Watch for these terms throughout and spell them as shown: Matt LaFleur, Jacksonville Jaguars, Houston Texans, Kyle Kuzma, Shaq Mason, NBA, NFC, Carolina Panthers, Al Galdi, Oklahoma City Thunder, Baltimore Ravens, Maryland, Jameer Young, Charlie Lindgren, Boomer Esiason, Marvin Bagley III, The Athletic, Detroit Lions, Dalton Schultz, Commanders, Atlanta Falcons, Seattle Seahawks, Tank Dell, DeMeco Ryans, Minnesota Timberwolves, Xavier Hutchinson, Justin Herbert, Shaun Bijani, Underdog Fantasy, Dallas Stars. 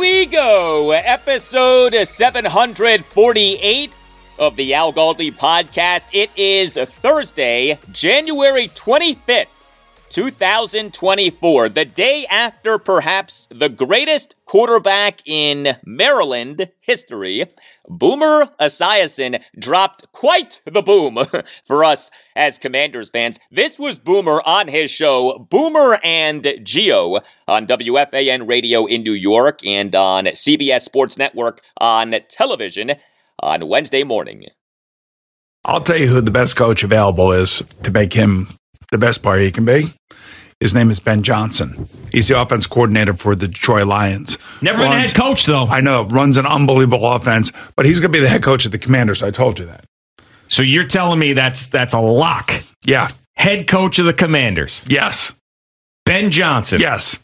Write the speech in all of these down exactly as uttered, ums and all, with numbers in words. We go, episode seven forty-eight of the Al Galdi podcast. It is Thursday, January twenty-fifth, twenty twenty-four, the day after perhaps the greatest quarterback in Maryland history, Boomer Esiason, dropped quite the boom for us as Commanders fans. This was Boomer on his show, Boomer and Geo, on W F A N Radio in New York and on C B S Sports Network on television on Wednesday morning. I'll tell you who the best coach available is to make him the best player he can be. His name is Ben Johnson. He's the offense coordinator for the Detroit Lions. Never runs, been a head coach, though. I know. Runs an unbelievable offense, but he's going to be the head coach of the Commanders. I told you that. So you're telling me that's that's a lock? Yeah. Head coach of the Commanders. Yes. Ben Johnson. Yes.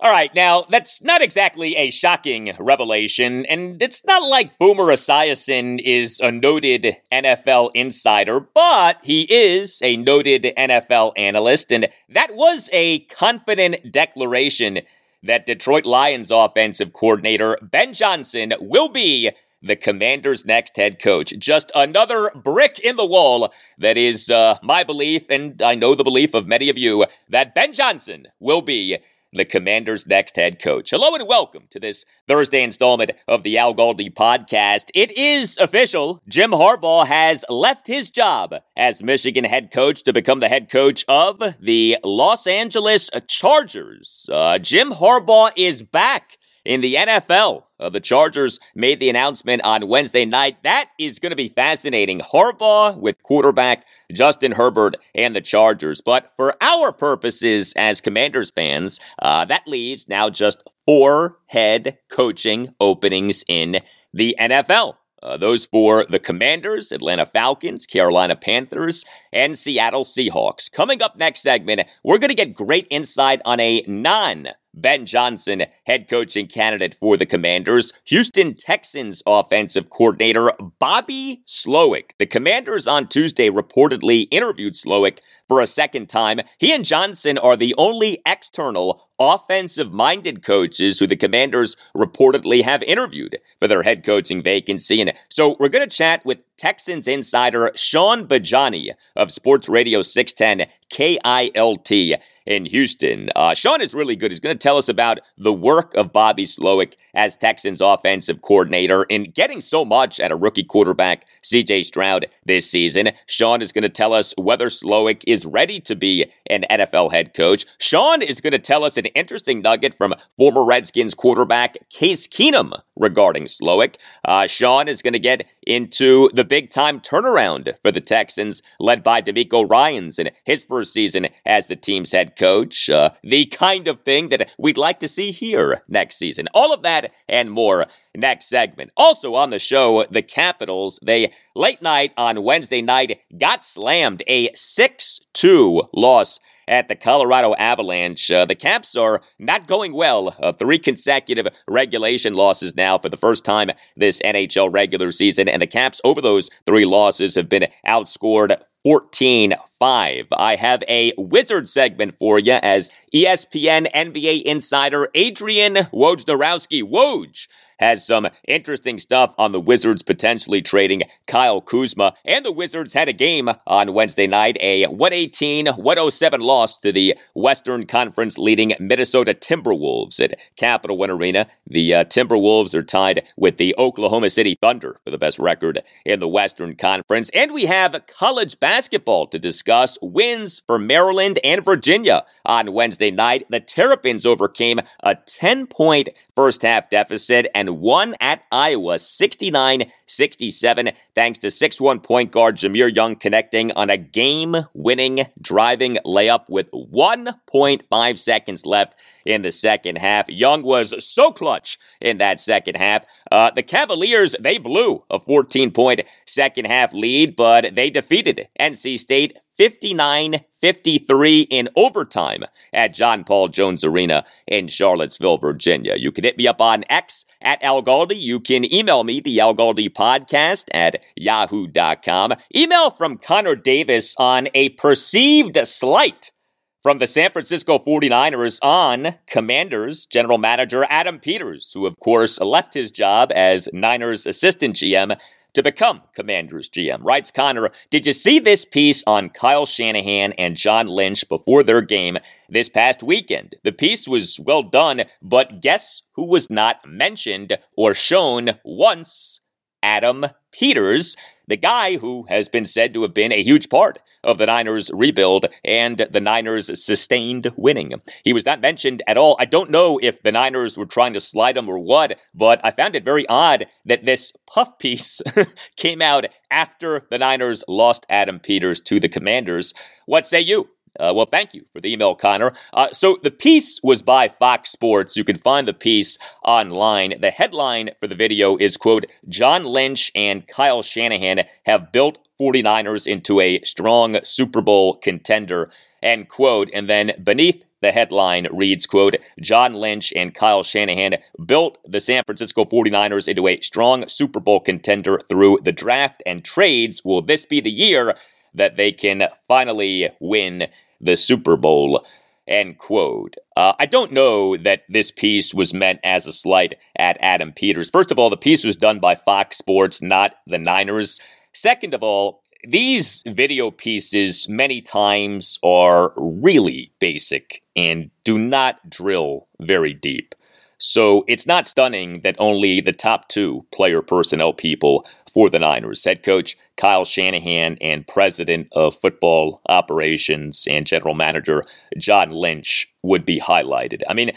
All right. Now, that's not exactly a shocking revelation, and it's not like Boomer Esiason is a noted N F L insider, but he is a noted N F L analyst, and that was a confident declaration that Detroit Lions offensive coordinator Ben Johnson will be the Commanders' next head coach. Just another brick in the wall that is uh, my belief, and I know the belief of many of you, that Ben Johnson will be the Commanders' next head coach. Hello and welcome to this Thursday installment of the Al Galdi podcast. It is official. Jim Harbaugh has left his job as Michigan head coach to become the head coach of the Los Angeles Chargers. Uh, Jim Harbaugh is back in the N F L. Uh, the Chargers made the announcement on Wednesday night. That is going to be fascinating. Harbaugh with quarterback Justin Herbert and the Chargers. But for our purposes as Commanders fans, uh, that leaves now just four head coaching openings in the N F L. Uh, those for the Commanders, Atlanta Falcons, Carolina Panthers, and Seattle Seahawks. Coming up next segment, we're going to get great insight on a non Ben Johnson head coaching candidate for the Commanders, Houston Texans offensive coordinator Bobby Slowik. The Commanders on Tuesday reportedly interviewed Slowik for a second time. He and Johnson are the only external offensive-minded coaches who the Commanders reportedly have interviewed for their head coaching vacancy. And so we're going to chat with Texans insider Shaun Bijani of Sports Radio six ten K I L T in Houston. Uh, Shaun is really good. He's going to tell us about the work of Bobby Slowik as Texans offensive coordinator in getting so much at a rookie quarterback, C J. Stroud, this season. Shaun is going to tell us whether Slowik is ready to be an N F L head coach. Shaun is going to tell us an interesting nugget from former Redskins quarterback Case Keenum regarding Slowik. Uh, Shaun is going to get into the big-time turnaround for the Texans, led by DeMeco Ryans in his first season as the team's head coach, uh, the kind of thing that we'd like to see here next season. All of that and more next segment. Also on the show, the Capitals, they late night on Wednesday night got slammed a six two loss at the Colorado Avalanche. Uh, the Caps are not going well. Uh, three consecutive regulation losses now for the first time this N H L regular season, and the Caps over those three losses have been outscored fourteen five. I have a Wizard segment for you as E S P N N B A insider Adrian Wojnarowski, Woj, has some interesting stuff on the Wizards potentially trading Kyle Kuzma. And the Wizards had a game on Wednesday night, a one eighteen one oh seven loss to the Western Conference leading Minnesota Timberwolves at Capital One Arena. The uh, Timberwolves are tied with the Oklahoma City Thunder for the best record in the Western Conference. And we have college basketball to discuss. Wins for Maryland and Virginia on Wednesday night. The Terrapins overcame a ten-point first half deficit and won at Iowa sixty-nine sixty-seven thanks to six one point guard Jameer Young connecting on a game-winning driving layup with one point five seconds left in the second half. Young was so clutch in that second half. Uh, the Cavaliers, they blew a fourteen-point second half lead, but they defeated N C State fifty-nine fifty-three in overtime at John Paul Jones Arena in Charlottesville, Virginia. You can hit me up on X at Al Galdi. You can email me, the Al Galdi podcast at yahoo dot com. Email from Connor Davis on a perceived slight from the San Francisco forty-niners on Commanders general manager Adam Peters, who of course left his job as Niners assistant G M to become Commanders G M. Writes Connor, did you see this piece on Kyle Shanahan and John Lynch before their game this past weekend? The piece was well done, but guess who was not mentioned or shown once? Adam Peters, the guy who has been said to have been a huge part of the Niners rebuild and the Niners sustained winning. He was not mentioned at all. I don't know if the Niners were trying to slide him or what, but I found it very odd that this puff piece came out after the Niners lost Adam Peters to the Commanders. What say you? Uh, well, thank you for the email, Connor. Uh, so the piece was by Fox Sports. You can find the piece online. The headline for the video is, quote, John Lynch and Kyle Shanahan have built 49ers into a strong Super Bowl contender, end quote. And then beneath the headline reads, quote, John Lynch and Kyle Shanahan built the San Francisco forty-niners into a strong Super Bowl contender through the draft and trades. Will this be the year that they can finally win the Super Bowl, end quote. Uh, I don't know that this piece was meant as a slight at Adam Peters. First of all, the piece was done by Fox Sports, not the Niners. Second of all, these video pieces many times are really basic and do not drill very deep. So it's not stunning that only the top two player personnel people for the Niners, head coach Kyle Shanahan and president of football operations and general manager John Lynch, would be highlighted. I mean,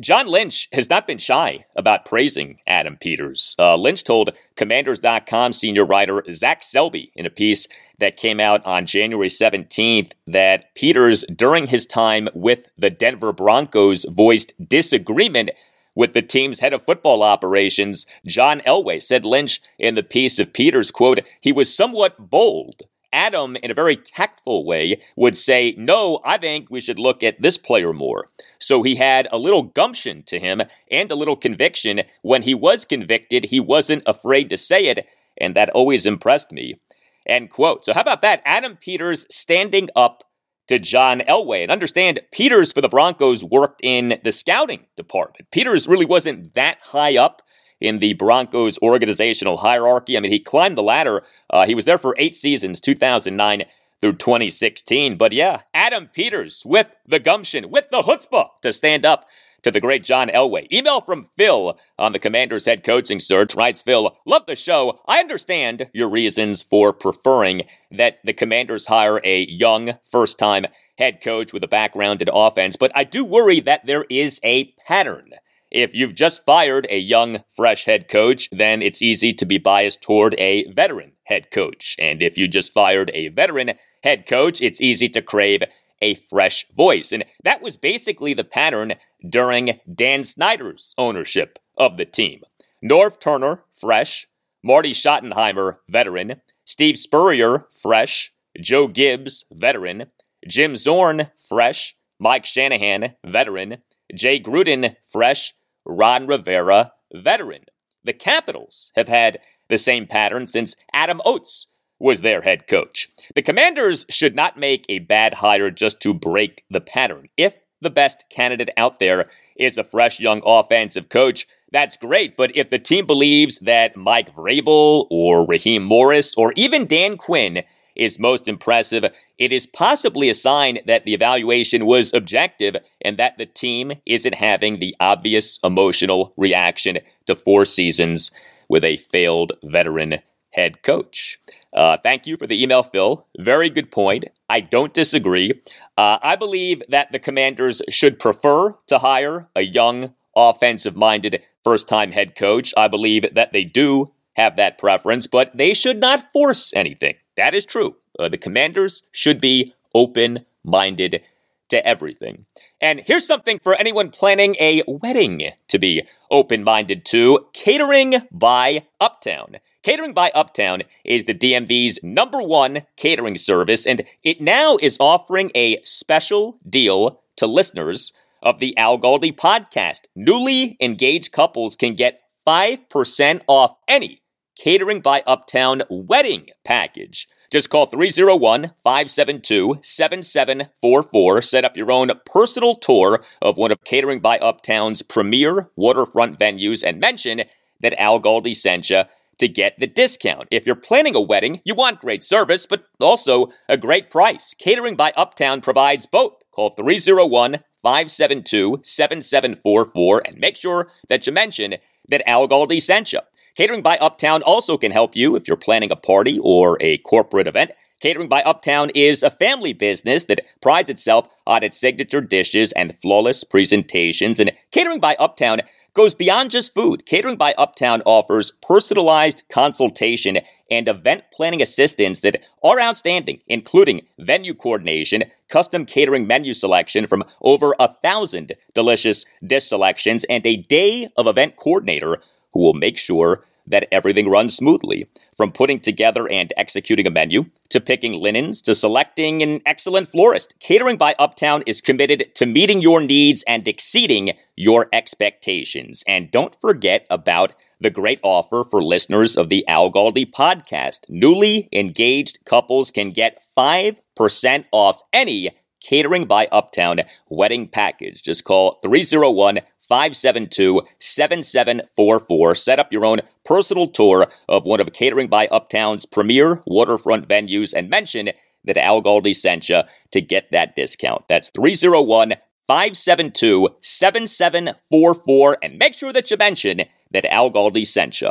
John Lynch has not been shy about praising Adam Peters. Uh, Lynch told Commanders dot com senior writer Zach Selby in a piece that came out on January seventeenth that Peters, during his time with the Denver Broncos, voiced disagreement with the team's head of football operations, John Elway. Said Lynch in the piece of Peters, quote, he was somewhat bold. Adam, in a very tactful way, would say, no, I think we should look at this player more. So he had a little gumption to him and a little conviction. When he was convicted, he wasn't afraid to say it, and that always impressed me, end quote. So how about that? Adam Peters standing up to John Elway. And understand, Peters for the Broncos worked in the scouting department. Peters really wasn't that high up in the Broncos organizational hierarchy. I mean, he climbed the ladder. Uh, he was there for eight seasons, two thousand nine through twenty sixteen. But yeah, Adam Peters with the gumption, with the chutzpah to stand up to the great John Elway. Email from Phil on the Commanders head coaching search. Writes Phil, love the show. I understand your reasons for preferring that the Commanders hire a young first-time head coach with a background in offense, but I do worry that there is a pattern. If you've just fired a young, fresh head coach, then it's easy to be biased toward a veteran head coach. And if you just fired a veteran head coach, it's easy to crave a fresh voice. And that was basically the pattern during Dan Snyder's ownership of the team. Norv Turner, fresh. Marty Schottenheimer, veteran. Steve Spurrier, fresh. Joe Gibbs, veteran. Jim Zorn, fresh. Mike Shanahan, veteran. Jay Gruden, fresh. Ron Rivera, veteran. The Capitals have had the same pattern since Adam Oates was their head coach. The Commanders should not make a bad hire just to break the pattern. If the best candidate out there is a fresh young offensive coach, that's great, but if the team believes that Mike Vrabel or Raheem Morris or even Dan Quinn is most impressive, it is possibly a sign that the evaluation was objective and that the team isn't having the obvious emotional reaction to four seasons with a failed veteran head coach. Uh, thank you for the email, Phil. Very good point. I don't disagree. Uh, I believe that the Commanders should prefer to hire a young, offensive-minded first-time head coach. I believe that they do have that preference, but they should not force anything. That is true. Uh, the Commanders should be open-minded to everything. And here's something for anyone planning a wedding to be open-minded to: Catering by Uptown. Catering by Uptown is the D M V's number one catering service, and it now is offering a special deal to listeners of the Al Galdi podcast. Newly engaged couples can get five percent off any Catering by Uptown wedding package. Just call three oh one, five seven two, seven seven four four. Set up your own personal tour of one of Catering by Uptown's premier waterfront venues and mention that Al Galdi sent you to get the discount. If you're planning a wedding, you want great service, but also a great price. Catering by Uptown provides both. Call three oh one, five seven two, seven seven four four and make sure that you mention that Al Galdi sent you. Catering by Uptown also can help you if you're planning a party or a corporate event. Catering by Uptown is a family business that prides itself on its signature dishes and flawless presentations. And Catering by Uptown goes beyond just food. Catering by Uptown offers personalized consultation and event planning assistance that are outstanding, including venue coordination, custom catering menu selection from over a thousand delicious dish selections, and a day of event coordinator who will make sure that everything runs smoothly. From putting together and executing a menu, to picking linens, to selecting an excellent florist, Catering by Uptown is committed to meeting your needs and exceeding your expectations. And don't forget about the great offer for listeners of the Al Galdi podcast. Newly engaged couples can get five percent off any Catering by Uptown wedding package. Just call three oh one, five seven two, seven seven four four. Set up your own personal tour of one of Catering by Uptown's premier waterfront venues and mention that Al Galdi sent you to get that discount. That's three oh one, five seven two, seven seven four four and make sure that you mention that Al Galdi sent you.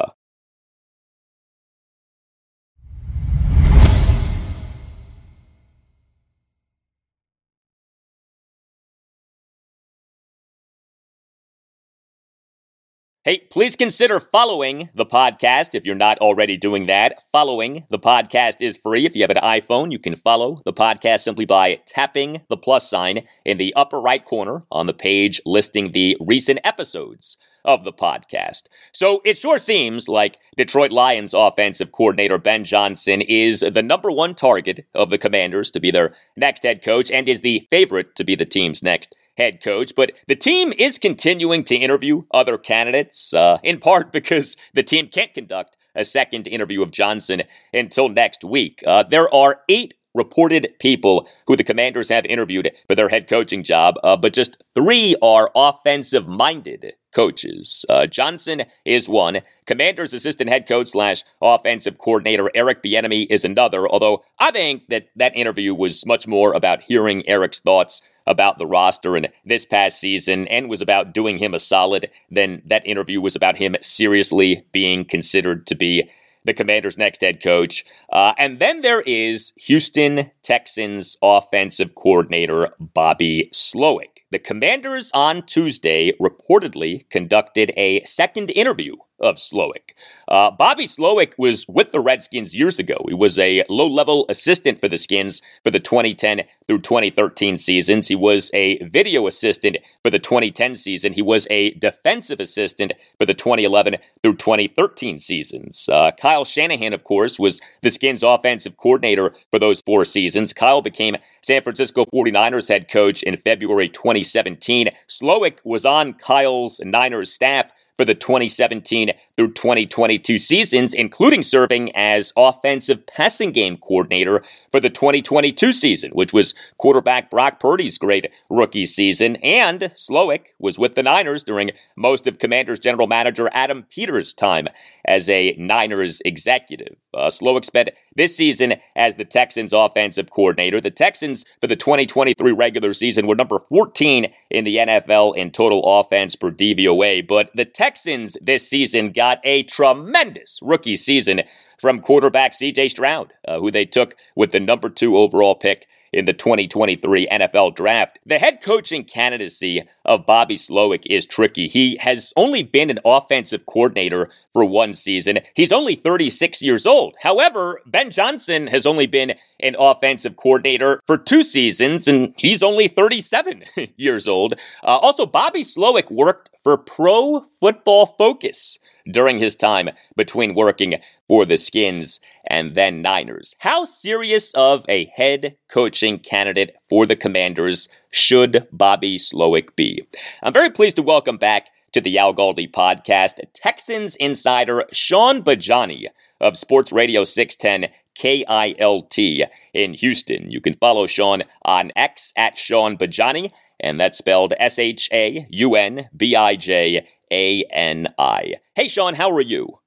Hey, please consider following the podcast if you're not already doing that. Following the podcast is free. If you have an iPhone, you can follow the podcast simply by tapping the plus sign in the upper right corner on the page listing the recent episodes of the podcast. So it sure seems like Detroit Lions offensive coordinator Ben Johnson is the number one target of the Commanders to be their next head coach and is the favorite to be the team's next head coach, but the team is continuing to interview other candidates, uh, in part because the team can't conduct a second interview of Johnson until next week. Uh, there are eight reported people who the Commanders have interviewed for their head coaching job, uh, but just three are offensive-minded coaches. Uh, Johnson is one. Commanders assistant head coach slash offensive coordinator Eric Bieniemy is another, although I think that that interview was much more about hearing Eric's thoughts about the roster and this past season and was about doing him a solid than that interview was about him seriously being considered to be the Commanders' next head coach. Uh, and then there is Houston Texans offensive coordinator Bobby Slowik. The Commanders on Tuesday reportedly conducted a second interview of Slowik. Uh, Bobby Slowik was with the Redskins years ago. He was a low-level assistant for the Skins for the twenty ten through twenty thirteen seasons. He was a video assistant for the twenty ten season. He was a defensive assistant for the twenty eleven through twenty thirteen seasons. Uh, Kyle Shanahan, of course, was the Skins offensive coordinator for those four seasons. Kyle became San Francisco forty-niners head coach in February twenty seventeen. Slowik was on Kyle's Niners staff for the twenty seventeen through twenty twenty-two seasons, including serving as offensive passing game coordinator for the twenty twenty-two season, which was quarterback Brock Purdy's great rookie season. And Slowik was with the Niners during most of Commanders general manager Adam Peters' time as a Niners executive. Uh, Slowik spent this season as the Texans offensive coordinator. The Texans for the twenty twenty-three regular season were number fourteen in the N F L in total offense per D V O A, but the Texans Texans this season got a tremendous rookie season from quarterback C J. Stroud, uh, who they took with the number two overall pick in the twenty twenty-three N F L draft. The head coaching candidacy of Bobby Slowik is tricky. He has only been an offensive coordinator for one season. He's only thirty-six years old. However, Ben Johnson has only been an offensive coordinator for two seasons, and he's only thirty-seven years old. Uh, also, Bobby Slowik worked for Pro Football Focus during his time between working for the Skins and then Niners. How serious of a head coaching candidate for the Commanders should Bobby Slowik be? I'm very pleased to welcome back to the Al Galdi podcast Texans insider Shaun Bijani of Sports Radio six ten K I L T in Houston. You can follow Shaun on X at Shaun Bijani, and that's spelled S H A U N B I J A N I. Hey, Shaun, how are you?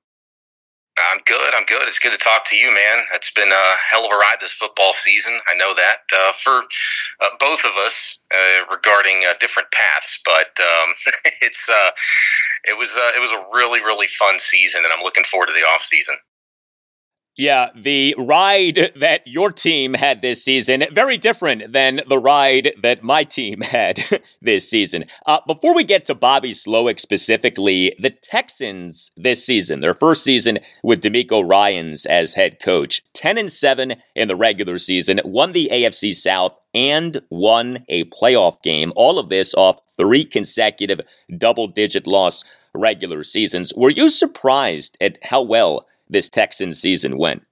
I'm good. I'm good. It's good to talk to you, man. It's been a hell of a ride this football season. I know that uh, for uh, both of us uh, regarding uh, different paths, but um, it's uh, it was uh, it was a really really fun season, and I'm looking forward to the off season. Yeah, the ride that your team had this season, very different than the ride that my team had this season. Uh, before we get to Bobby Slowik specifically, the Texans this season, their first season with DeMeco Ryans as head coach, ten and seven in the regular season, won the A F C South, and won a playoff game. All of this off three consecutive double-digit loss regular seasons. Were you surprised at how well this Texans season went?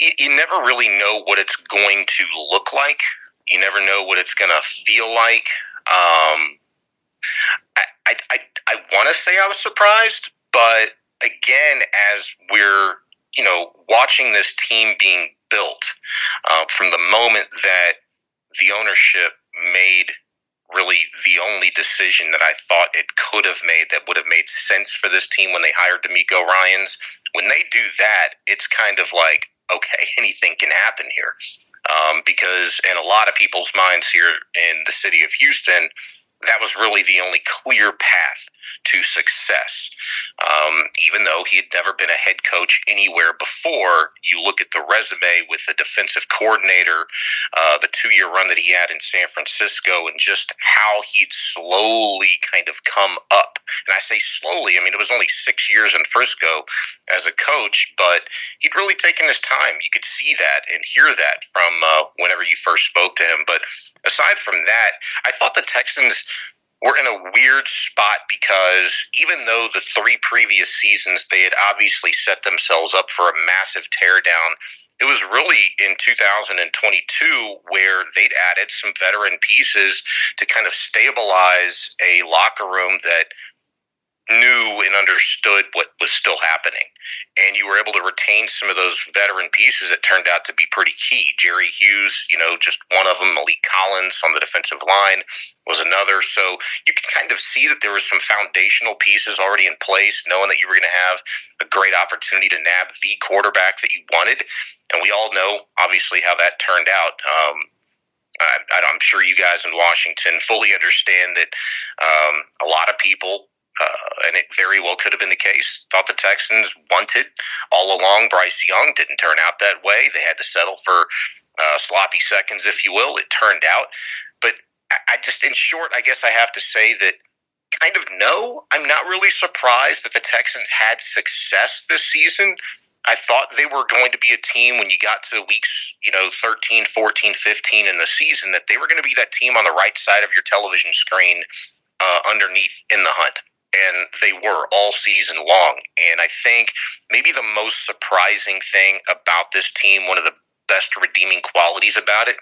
You, you never really know what it's going to look like. You never know what it's going to feel like. Um, I, I, I, I want to say I was surprised, but again, as we're, you know, watching this team being built uh, from the moment that the ownership made really the only decision that I thought it could have made that would have made sense for this team when they hired DeMeco Ryans. When they do that, it's kind of like, okay, anything can happen here. Um, because in a lot of people's minds here in the city of Houston, that was really the only clear path to success. Um, even though he had never been a head coach anywhere before, you look at the resume with the defensive coordinator, uh, the two-year run that he had in San Francisco, and just how he'd slowly kind of come up. And I say slowly, I mean, it was only six years in Frisco as a coach, but he'd really taken his time. You could see that and hear that from uh, whenever you first spoke to him. But aside from that, I thought the Texans we're in a weird spot because even though the three previous seasons, they had obviously set themselves up for a massive teardown, it was really in two thousand twenty-two where they'd added some veteran pieces to kind of stabilize a locker room that knew and understood what was still happening. And you were able to retain some of those veteran pieces that turned out to be pretty key. Jerry Hughes, you know, just one of them. Malik Collins on the defensive line was another. So you could kind of see that there were some foundational pieces already in place, knowing that you were going to have a great opportunity to nab the quarterback that you wanted. And we all know, obviously, how that turned out. Um, I, I'm sure you guys in Washington fully understand that um, a lot of people, Uh, and it very well could have been the case, thought the Texans wanted all along Bryce Young. Didn't turn out that way. They had to settle for uh, sloppy seconds, if you will. It turned out. But I, I just, in short, I guess I have to say that kind of know. I'm not really surprised that the Texans had success this season. I thought they were going to be a team when you got to weeks, you know, thirteen, fourteen, fifteen in the season, that they were going to be that team on the right side of your television screen uh, underneath in the hunt. And they were all season long. And I think maybe the most surprising thing about this team, one of the best redeeming qualities about it,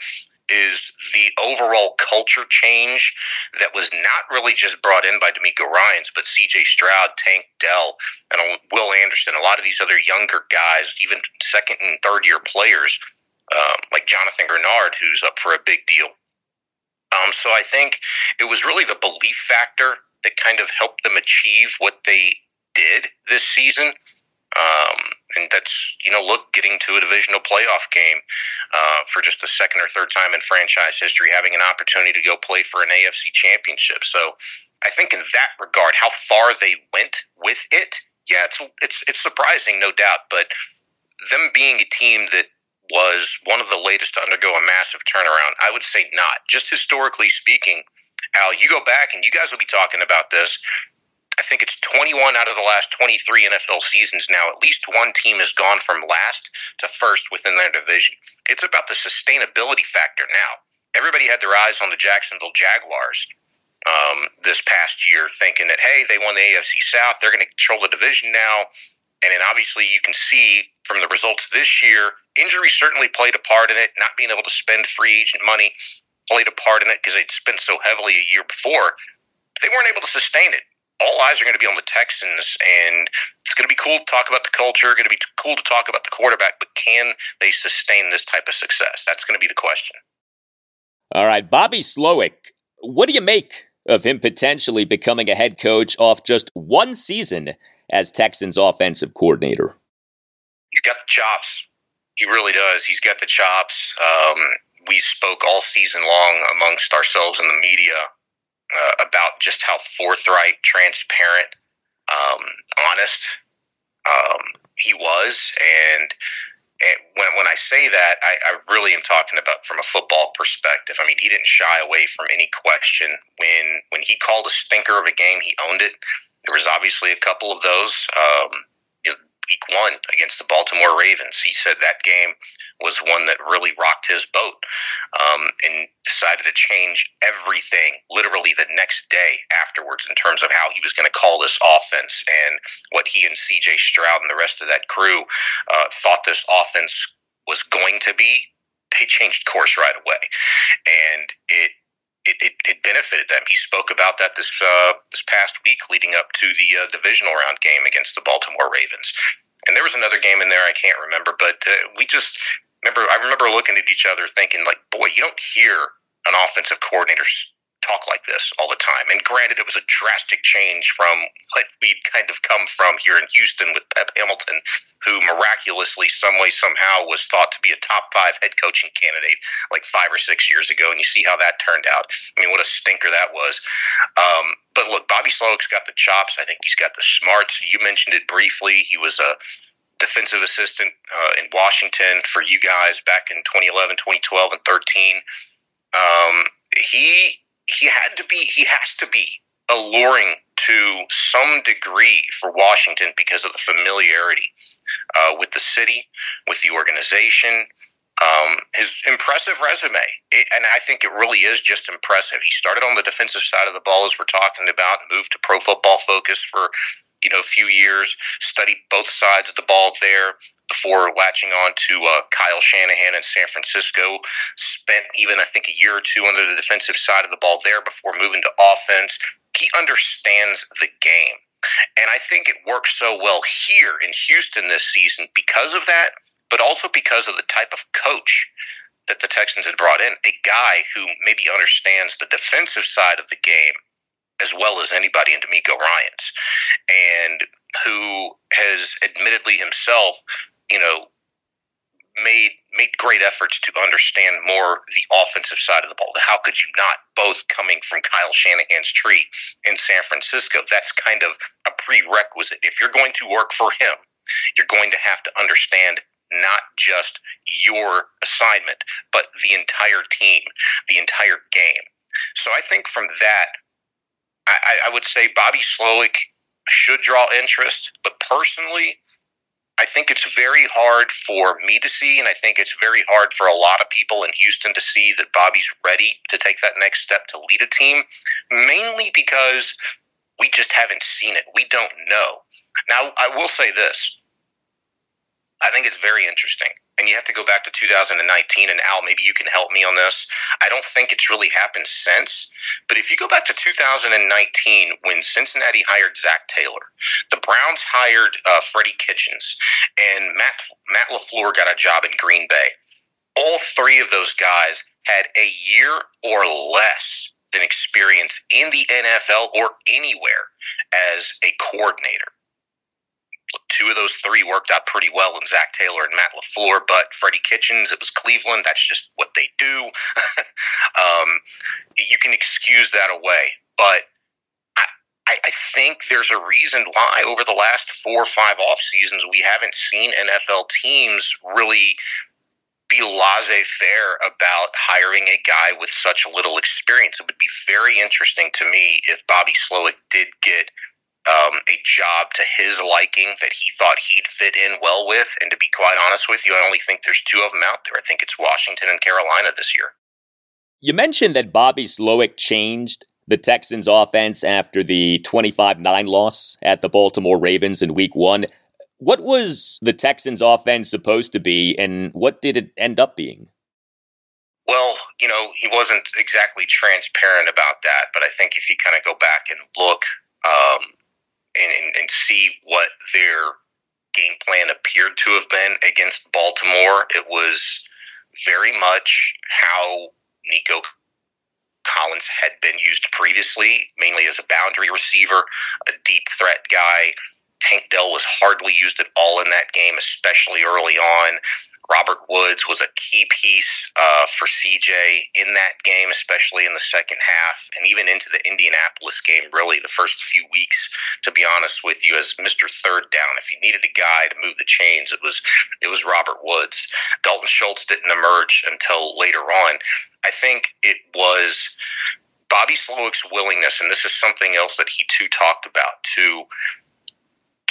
is the overall culture change that was not really just brought in by DeMeco Ryans, but C J. Stroud, Tank Dell, and Will Anderson, a lot of these other younger guys, even second and third year players, um, like Jonathan Grenard, who's up for a big deal. Um, so I think it was really the belief factor that kind of helped them achieve what they did this season. Um, and that's, you know, look, getting to a divisional playoff game uh, for just the second or third time in franchise history, having an opportunity to go play for an A F C championship. So I think in that regard, how far they went with it, yeah, it's it's it's surprising, no doubt. But them being a team that was one of the latest to undergo a massive turnaround, I would say not. Just historically speaking, Al, you go back and you guys will be talking about this. I think it's twenty-one out of the last twenty-three N F L seasons now. At least one team has gone from last to first within their division. It's about the sustainability factor now. Everybody had their eyes on the Jacksonville Jaguars um, this past year, thinking that, hey, they won the A F C South. They're going to control the division now. And then obviously you can see from the results this year, injuries certainly played a part in it. Not being able to spend free agent money played a part in it because they'd spent so heavily a year before. They weren't able to sustain it. All eyes are going to be on the Texans, and it's going to be cool to talk about the culture, going to be cool to talk about the quarterback, but can they sustain this type of success? That's going to be the question. All right, Bobby Slowik, what do you make of him potentially becoming a head coach off just one season as Texans offensive coordinator? He's got the chops. He really does. He's got the chops. Um, we spoke all season long amongst ourselves in the media Uh, about just how forthright, transparent, um, honest um, he was. And, and when when I say that, I, I really am talking about from a football perspective. I mean, he didn't shy away from any question. When when he called a stinker of a game, he owned it. There was obviously a couple of those. Um, week one against the Baltimore Ravens, he said that game was one that really rocked his boat um, and decided to change everything literally the next day afterwards in terms of how he was going to call this offense and what he and C J. Stroud and the rest of that crew uh, thought this offense was going to be. They changed course right away, and it it, it, it benefited them. He spoke about that this, uh, this past week leading up to the uh, divisional round game against the Baltimore Ravens. And there was another game in there I can't remember, but uh, we just – Remember, I remember looking at each other thinking, like, boy, you don't hear an offensive coordinator talk like this all the time. And granted, it was a drastic change from what we'd kind of come from here in Houston with Pep Hamilton, who miraculously, some way, somehow was thought to be a top five head coaching candidate like five or six years ago. And you see how that turned out. I mean, what a stinker that was. Um, but look, Bobby Slowik's got the chops. I think he's got the smarts. You mentioned it briefly. He was a defensive assistant uh, in Washington for you guys back in twenty eleven, twenty twelve, and thirteen. Um, he he had to be he has to be alluring to some degree for Washington because of the familiarity uh, with the city, with the organization. Um, his impressive resume, it, and I think it really is just impressive. He started on the defensive side of the ball, as we're talking about, moved to Pro Football Focus for you know, a few years, studied both sides of the ball there before latching on to uh, Kyle Shanahan in San Francisco, spent even, I think, a year or two under the defensive side of the ball there before moving to offense. He understands the game. And I think it works so well here in Houston this season because of that, but also because of the type of coach that the Texans had brought in, a guy who maybe understands the defensive side of the game as well as anybody in DeMeco Ryans, and who has admittedly himself, you know, made made great efforts to understand more the offensive side of the ball. How could you not, both coming from Kyle Shanahan's tree in San Francisco? That's kind of a prerequisite. If you're going to work for him, you're going to have to understand not just your assignment, but the entire team, the entire game. So I think from that, I, I would say Bobby Slowik should draw interest, but personally, I think it's very hard for me to see, and I think it's very hard for a lot of people in Houston to see that Bobby's ready to take that next step to lead a team, mainly because we just haven't seen it. We don't know. Now, I will say this. I think it's very interesting, and you have to go back to two thousand nineteen, and Al, maybe you can help me on this. I don't think it's really happened since, but if you go back to two thousand nineteen when Cincinnati hired Zach Taylor, the Browns hired uh, Freddie Kitchens, and Matt, Matt LaFleur got a job in Green Bay. All three of those guys had a year or less than experience in the N F L or anywhere as a coordinator. Two of those three worked out pretty well in Zach Taylor and Matt LaFleur, but Freddie Kitchens, it was Cleveland. That's just what they do. um, you can excuse that away, but I, I think there's a reason why over the last four or five off seasons, we haven't seen N F L teams really be laissez-faire about hiring a guy with such little experience. It would be very interesting to me if Bobby Slowik did get Um, a job to his liking that he thought he'd fit in well with. And to be quite honest with you, I only think there's two of them out there. I think it's Washington and Carolina this year. You mentioned that Bobby Slowik changed the Texans' offense after the twenty-five nine loss at the Baltimore Ravens in week one. What was the Texans' offense supposed to be, and what did it end up being? Well, you know, he wasn't exactly transparent about that, but I think if you kind of go back and look, um, And, and see what their game plan appeared to have been against Baltimore, it was very much how Nico Collins had been used previously, mainly as a boundary receiver, a deep threat guy. Tank Dell was hardly used at all in that game, especially early on. Robert Woods was a key piece uh, for C J in that game, especially in the second half, and even into the Indianapolis game, really, the first few weeks, to be honest with you, as Mister Third Down. If you needed a guy to move the chains, it was it was Robert Woods. Dalton Schultz didn't emerge until later on. I think it was Bobby Slowik's willingness, and this is something else that he, too, talked about, to,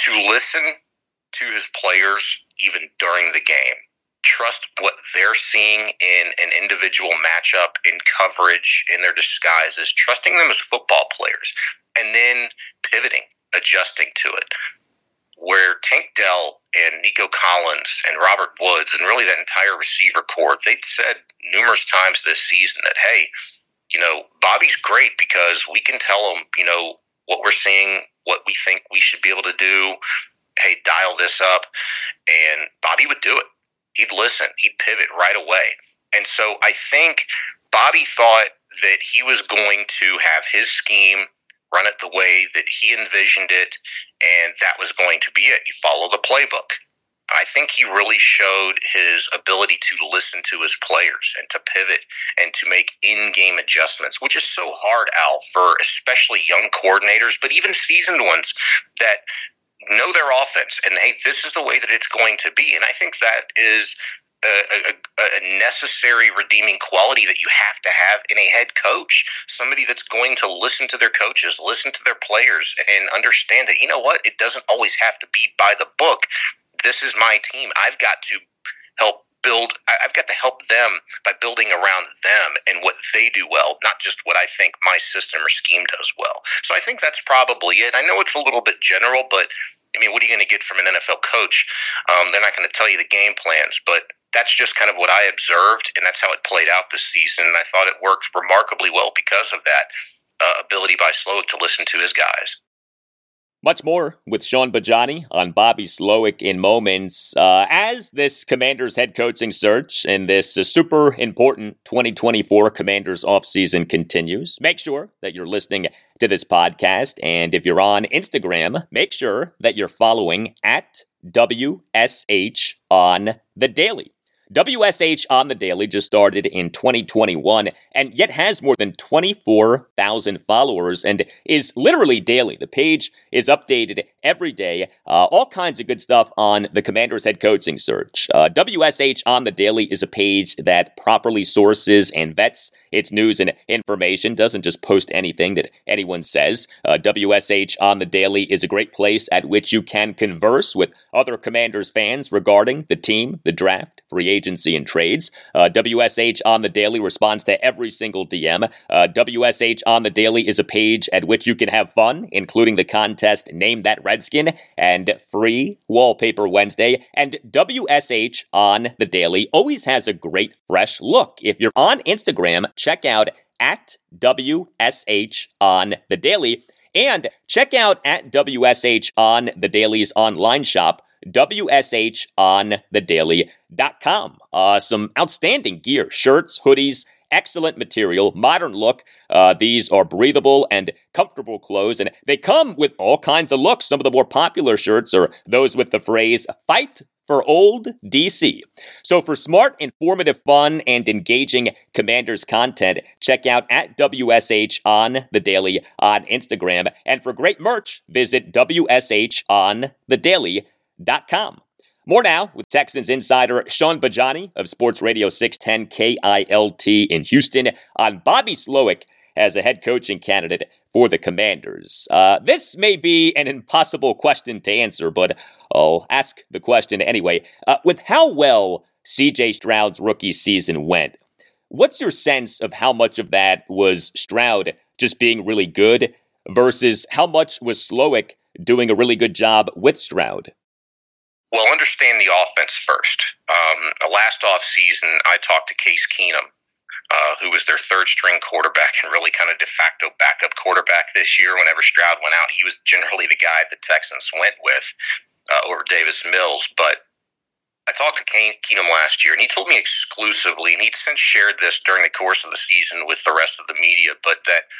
to listen to his players even during the game. Trust what they're seeing in an individual matchup, in coverage, in their disguises, trusting them as football players, and then pivoting, adjusting to it. Where Tank Dell and Nico Collins and Robert Woods and really that entire receiver corps, they'd said numerous times this season that, hey, you know, Bobby's great because we can tell him, you know, what we're seeing, what we think we should be able to do. Hey, dial this up. And Bobby would do it. He'd listen. He'd pivot right away. And so I think Bobby thought that he was going to have his scheme run it the way that he envisioned it, and that was going to be it. You follow the playbook. I think he really showed his ability to listen to his players and to pivot and to make in-game adjustments, which is so hard, Al, for especially young coordinators, but even seasoned ones that – know their offense, and hey, this is the way that it's going to be. And I think that is a, a, a necessary redeeming quality that you have to have in a head coach, somebody that's going to listen to their coaches, listen to their players, and understand that, you know what, it doesn't always have to be by the book. This is my team. I've got to help build, I've got to help them by building around them and what they do well, not just what I think my system or scheme does well. So I think that's probably it. I know it's a little bit general, but I mean, what are you going to get from an N F L coach? Um, they're not going to tell you the game plans, but that's just kind of what I observed, and that's how it played out this season. And I thought it worked remarkably well because of that uh, ability by Slowik to listen to his guys. Much more with Shaun Bijani on Bobby Slowik in moments. Uh, as this Commanders head coaching search and this uh, super important twenty twenty-four Commanders offseason continues, make sure that you're listening to this podcast. And if you're on Instagram, make sure that you're following at W S H on the Daily. W S H on the Daily just started in twenty twenty-one. and yet has more than twenty-four thousand followers and is literally daily. The page is updated every day. Uh, all kinds of good stuff on the Commanders head coaching search. Uh, W S H on the Daily is a page that properly sources and vets its news and information, doesn't just post anything that anyone says. Uh, W S H on the Daily is a great place at which you can converse with other Commanders fans regarding the team, the draft, free agency, and trades. Uh, W S H on the Daily responds to every single D M. Uh, W S H on the Daily is a page at which you can have fun, including the contest Name That Redskin and Free Wallpaper Wednesday. And W S H on the Daily always has a great fresh look. If you're on Instagram, check out at W S H on the Daily, and check out at W S H on the Daily's online shop, W S H on the daily dot com. Uh, some outstanding gear, shirts, hoodies, excellent material, modern look. Uh, these are breathable and comfortable clothes, and they come with all kinds of looks. Some of the more popular shirts are those with the phrase, "Fight for Old D C." So for smart, informative, fun, and engaging Commanders content, check out at W S H on the Daily on Instagram. And for great merch, visit W S H on the daily dot com. More now with Texans insider Shaun Bijani of Sports Radio six ten K I L T in Houston on Bobby Slowik as a head coaching candidate for the Commanders. Uh, this may be an impossible question to answer, but I'll ask the question anyway. Uh, with how well C J. Stroud's rookie season went, what's your sense of how much of that was Stroud just being really good versus how much was Slowik doing a really good job with Stroud? Well, understand the offense first. Um, last offseason, I talked to Case Keenum, Uh, who was their third-string quarterback and really kind of de facto backup quarterback this year. Whenever Stroud went out, he was generally the guy the Texans went with uh, over Davis Mills. But I talked to Keenum last year, and he told me exclusively, and he'd since shared this during the course of the season with the rest of the media, but that,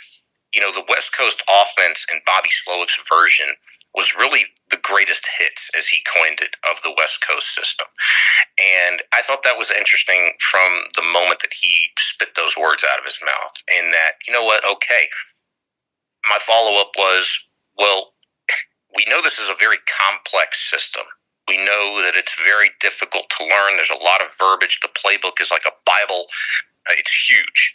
you know, the West Coast offense and Bobby Slowik's version was really the greatest hits, as he coined it, of the West Coast system. And I thought that was interesting from the moment that he spit those words out of his mouth. And that, you know what, okay. My follow-up was, well, we know this is a very complex system. We know that it's very difficult to learn. There's a lot of verbiage. The playbook is like a Bible. It's huge.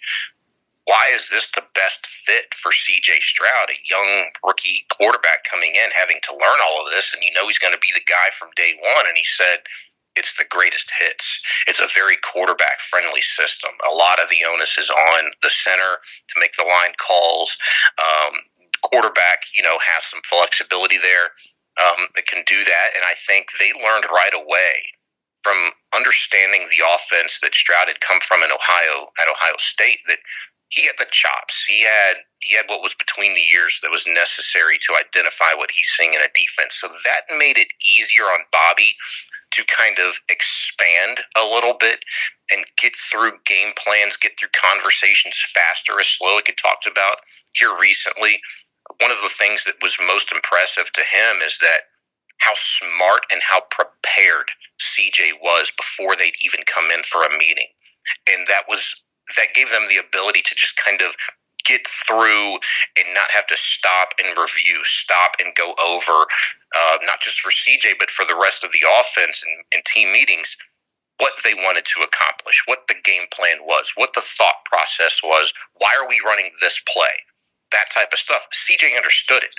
Why is this the best fit for C J. Stroud, a young rookie quarterback coming in, having to learn all of this, and you know he's going to be the guy from day one? And he said, it's the greatest hits. It's a very quarterback-friendly system. A lot of the onus is on the center to make the line calls. Um, quarterback, you know, has some flexibility there um, that can do that, and I think they learned right away from understanding the offense that Stroud had come from in Ohio at Ohio State that he had the chops. He had he had what was between the years that was necessary to identify what he's seeing in a defense. So that made it easier on Bobby to kind of expand a little bit and get through game plans, get through conversations faster, as Slowik had talked about here recently. One of the things that was most impressive to him is that how smart and how prepared C J was before they'd even come in for a meeting. And that was that gave them the ability to just kind of get through and not have to stop and review, stop and go over, uh, not just for C J, but for the rest of the offense and, and team meetings, what they wanted to accomplish, what the game plan was, what the thought process was, why are we running this play, that type of stuff. C J understood it,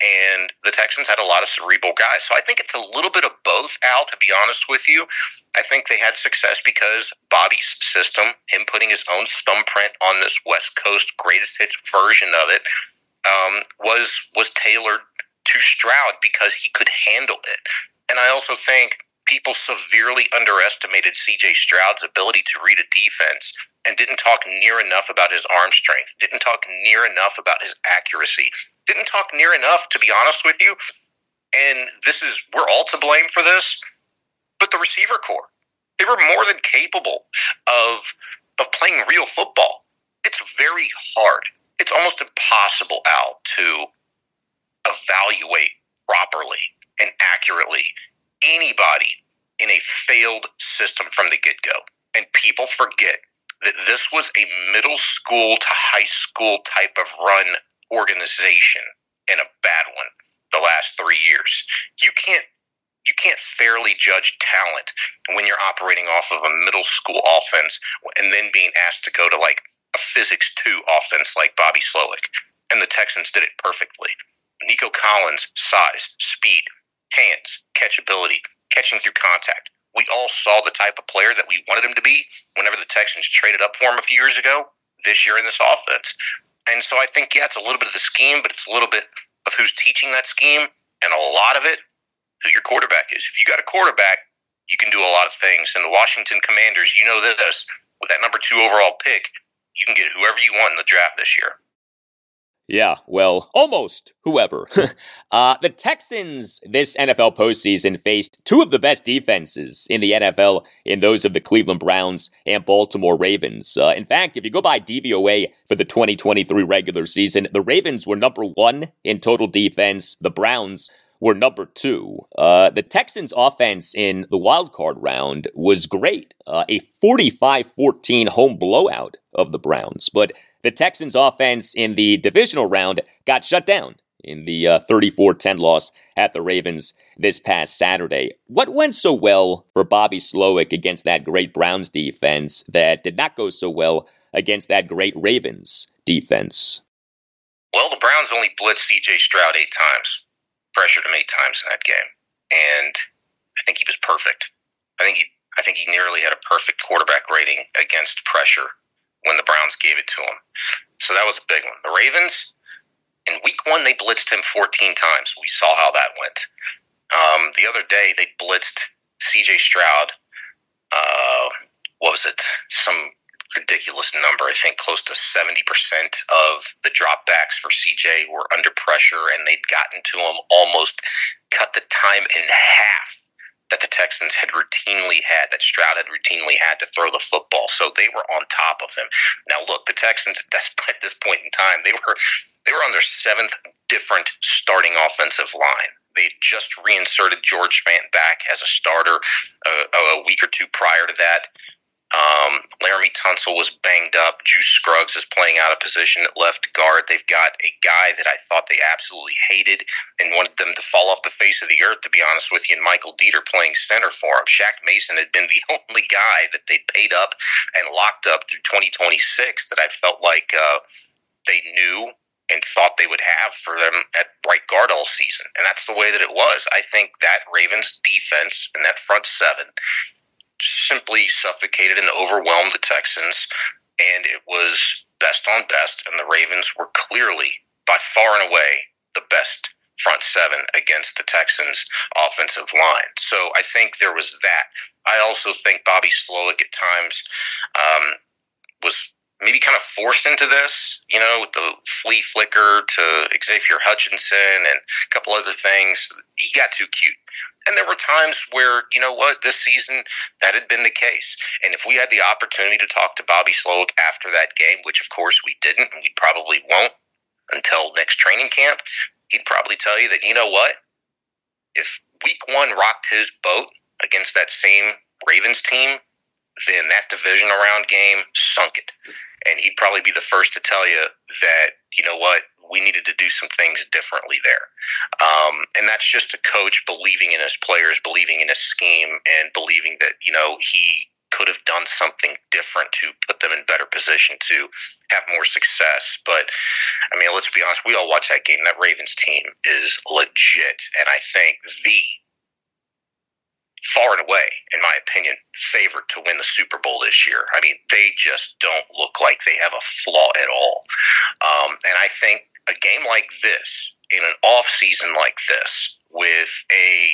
and the Texans had a lot of cerebral guys. So I think it's a little bit of both, Al, to be honest with you. I think they had success because Bobby's system, him putting his own thumbprint on this West Coast greatest hits version of it, um, was was tailored to Stroud because he could handle it. And I also think people severely underestimated C J. Stroud's ability to read a defense and didn't talk near enough about his arm strength, didn't talk near enough about his accuracy, didn't talk near enough, to be honest with you, and this is, we're all to blame for this, but the receiver corps, they were more than capable of of playing real football. It's very hard. It's almost impossible, Al, to evaluate properly and accurately anybody in a failed system from the get-go, and people forget This was a middle school to high school type of run organization, and a bad one the last three years. You can't you can't fairly judge talent when you're operating off of a middle school offense and then being asked to go to like a physics two offense like Bobby Slowik. And the Texans did it perfectly. Nico Collins, size, speed, hands, catchability, catching through contact. We all saw the type of player that we wanted him to be whenever the Texans traded up for him a few years ago, this year in this offense. And so I think, yeah, it's a little bit of the scheme, but it's a little bit of who's teaching that scheme, and a lot of it, who your quarterback is. If you got a quarterback, you can do a lot of things. And the Washington Commanders, you know this, with that number two overall pick, you can get whoever you want in the draft this year. Yeah, well, almost whoever. uh, the Texans this N F L postseason faced two of the best defenses in the N F L in those of the Cleveland Browns and Baltimore Ravens. Uh, in fact, if you go by D V O A for the twenty twenty-three regular season, the Ravens were number one in total defense. The Browns were number two. Uh, the Texans' offense in the wildcard round was great. Uh, a forty-five fourteen home blowout of the Browns, but the Texans' offense in the divisional round got shut down in the uh, thirty-four ten loss at the Ravens this past Saturday. What went so well for Bobby Slowik against that great Browns defense that did not go so well against that great Ravens defense? Well, the Browns only blitzed C J. Stroud eight times, pressured him eight times in that game, and I think he was perfect. I think he, I think he nearly had a perfect quarterback rating against pressure when the Browns gave it to him. So that was a big one. The Ravens, in week one, they blitzed him fourteen times. We saw how that went. Um, the other day, they blitzed C J. Stroud. Uh, what was it? Some ridiculous number. I think close to seventy percent of the dropbacks for C J were under pressure, and they'd gotten to him, almost cut the time in half that the Texans had routinely had, that Stroud had routinely had to throw the football. So they were on top of him. Now, look, the Texans, at this point in time, they were they were on their seventh different starting offensive line. They just reinserted George Fant back as a starter a, a week or two prior to that. Um, Laramie Tunsil was banged up. Juice Scruggs is playing out of position at left guard. They've got a guy that I thought they absolutely hated and wanted them to fall off the face of the earth, to be honest with you, and Michael Dieter playing center for him. Shaq Mason had been the only guy that they paid up and locked up through twenty twenty-six that I felt like uh, they knew and thought they would have for them at right guard all season. And that's the way that it was. I think that Ravens defense and that front seven simply suffocated and overwhelmed the Texans, and it was best on best, and the Ravens were clearly, by far and away, the best front seven against the Texans' offensive line. So I think there was that. I also think Bobby Slowik at times um, was maybe kind of forced into this, you know, with the flea flicker to Xavier Hutchinson and a couple other things. He got too cute. And there were times where, you know what, this season, that had been the case. And if we had the opportunity to talk to Bobby Slowik after that game, which of course we didn't, and we probably won't until next training camp, he'd probably tell you that, you know what, if week one rocked his boat against that same Ravens team, then that division round game sunk it. And he'd probably be the first to tell you that, you know what, we needed to do some things differently there. Um, and that's just a coach believing in his players, believing in his scheme, and believing that, you know, he could have done something different to put them in better position to have more success. But, I mean, let's be honest, we all watch that game. That Ravens team is legit. And I think the, far and away, in my opinion, favorite to win the Super Bowl this year. I mean, they just don't look like they have a flaw at all. Um, and I think a game like this, in an offseason like this, with a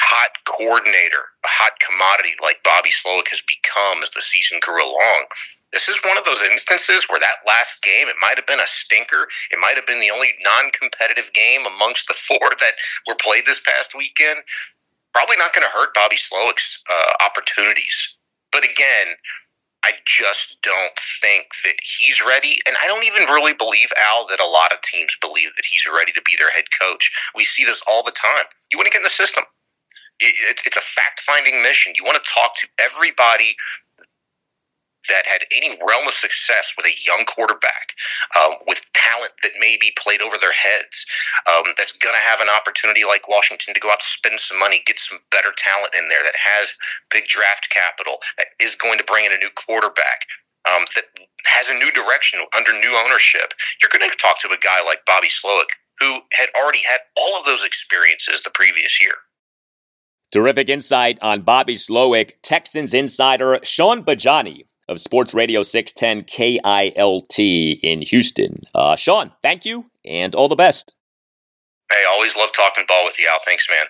hot coordinator, a hot commodity like Bobby Slowik has become as the season grew along, this is one of those instances where that last game, it might have been a stinker. It might have been the only non-competitive game amongst the four that were played this past weekend. Probably not going to hurt Bobby Slowik's uh, opportunities. But again, I just don't think that he's ready. And I don't even really believe, Al, that a lot of teams believe that he's ready to be their head coach. We see this all the time. You want to get in the system. It, it, it's a fact-finding mission. You want to talk to everybody that had any realm of success with a young quarterback, um, with talent that maybe played over their heads, um, that's going to have an opportunity like Washington to go out to spend some money, get some better talent in there that has big draft capital, that is going to bring in a new quarterback, um, that has a new direction under new ownership. You're going to talk to a guy like Bobby Slowik, who had already had all of those experiences the previous year. Terrific insight on Bobby Slowik. Texans insider Shaun Bijani of Sports Radio six ten K I L T in Houston. Uh, Shaun, thank you and all the best. Hey, always love talking ball with you, Al. Thanks, man.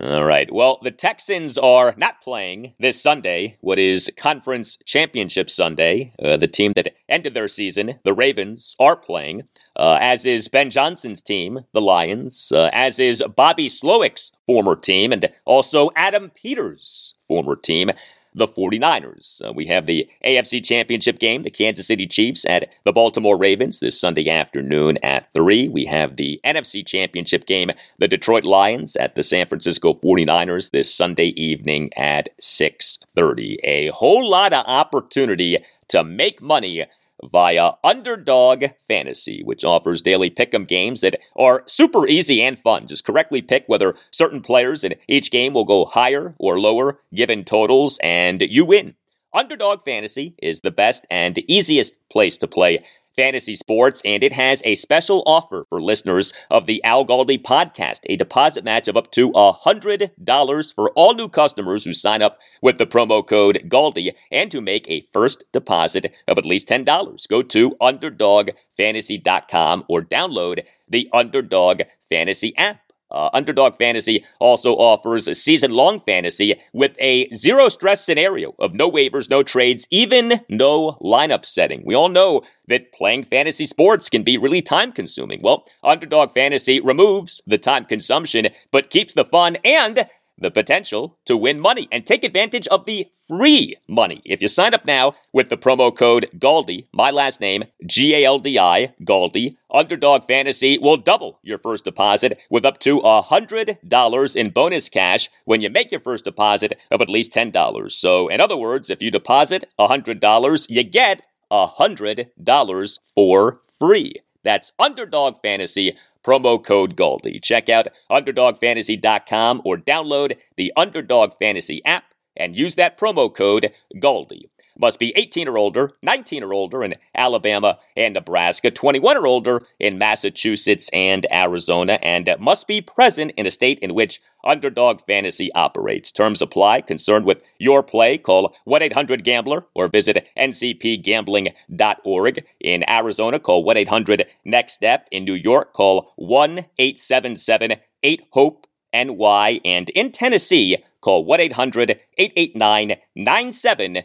All right. Well, the Texans are not playing this Sunday, what is Conference Championship Sunday. Uh, the team that ended their season, the Ravens, are playing. Uh, as is Ben Johnson's team, the Lions, uh, as is Bobby Slowik's former team, and also Adam Peters' former team, the forty-niners. Uh, we have the A F C Championship game, the Kansas City Chiefs at the Baltimore Ravens this Sunday afternoon at three. We have the N F C Championship game, the Detroit Lions at the San Francisco forty-niners this Sunday evening at six thirty. A whole lot of opportunity to make money via Underdog Fantasy, which offers daily pick'em games that are super easy and fun. Just correctly pick whether certain players in each game will go higher or lower given totals, and you win. Underdog Fantasy is the best and easiest place to play fantasy sports, and it has a special offer for listeners of the Al Galdi podcast, a deposit match of up to one hundred dollars for all new customers who sign up with the promo code Galdi and to make a first deposit of at least ten dollars. Go to underdog fantasy dot com or download the Underdog Fantasy app. Uh, Underdog Fantasy also offers a season-long fantasy with a zero-stress scenario of no waivers, no trades, even no lineup setting. We all know that playing fantasy sports can be really time-consuming. Well, Underdog Fantasy removes the time consumption, but keeps the fun and the potential to win money, and take advantage of the free money. If you sign up now with the promo code Galdi, my last name, G A L D I, Galdi, Underdog Fantasy will double your first deposit with up to one hundred dollars in bonus cash when you make your first deposit of at least ten dollars. So, in other words, if you deposit one hundred dollars, you get one hundred dollars for free. That's Underdog Fantasy, promo code Galdi. Check out underdog fantasy dot com or download the Underdog Fantasy app and use that promo code Galdi. Must be eighteen or older, nineteen or older in Alabama and Nebraska, twenty-one or older in Massachusetts and Arizona, and must be present in a state in which Underdog Fantasy operates. Terms apply. Concerned with your play, call one eight hundred gambler or visit n c p gambling dot org. In Arizona, call one eight hundred next step. In New York, call one eight seven seven eight hope N Y. And in Tennessee, call one eight hundred eight eight nine nine seven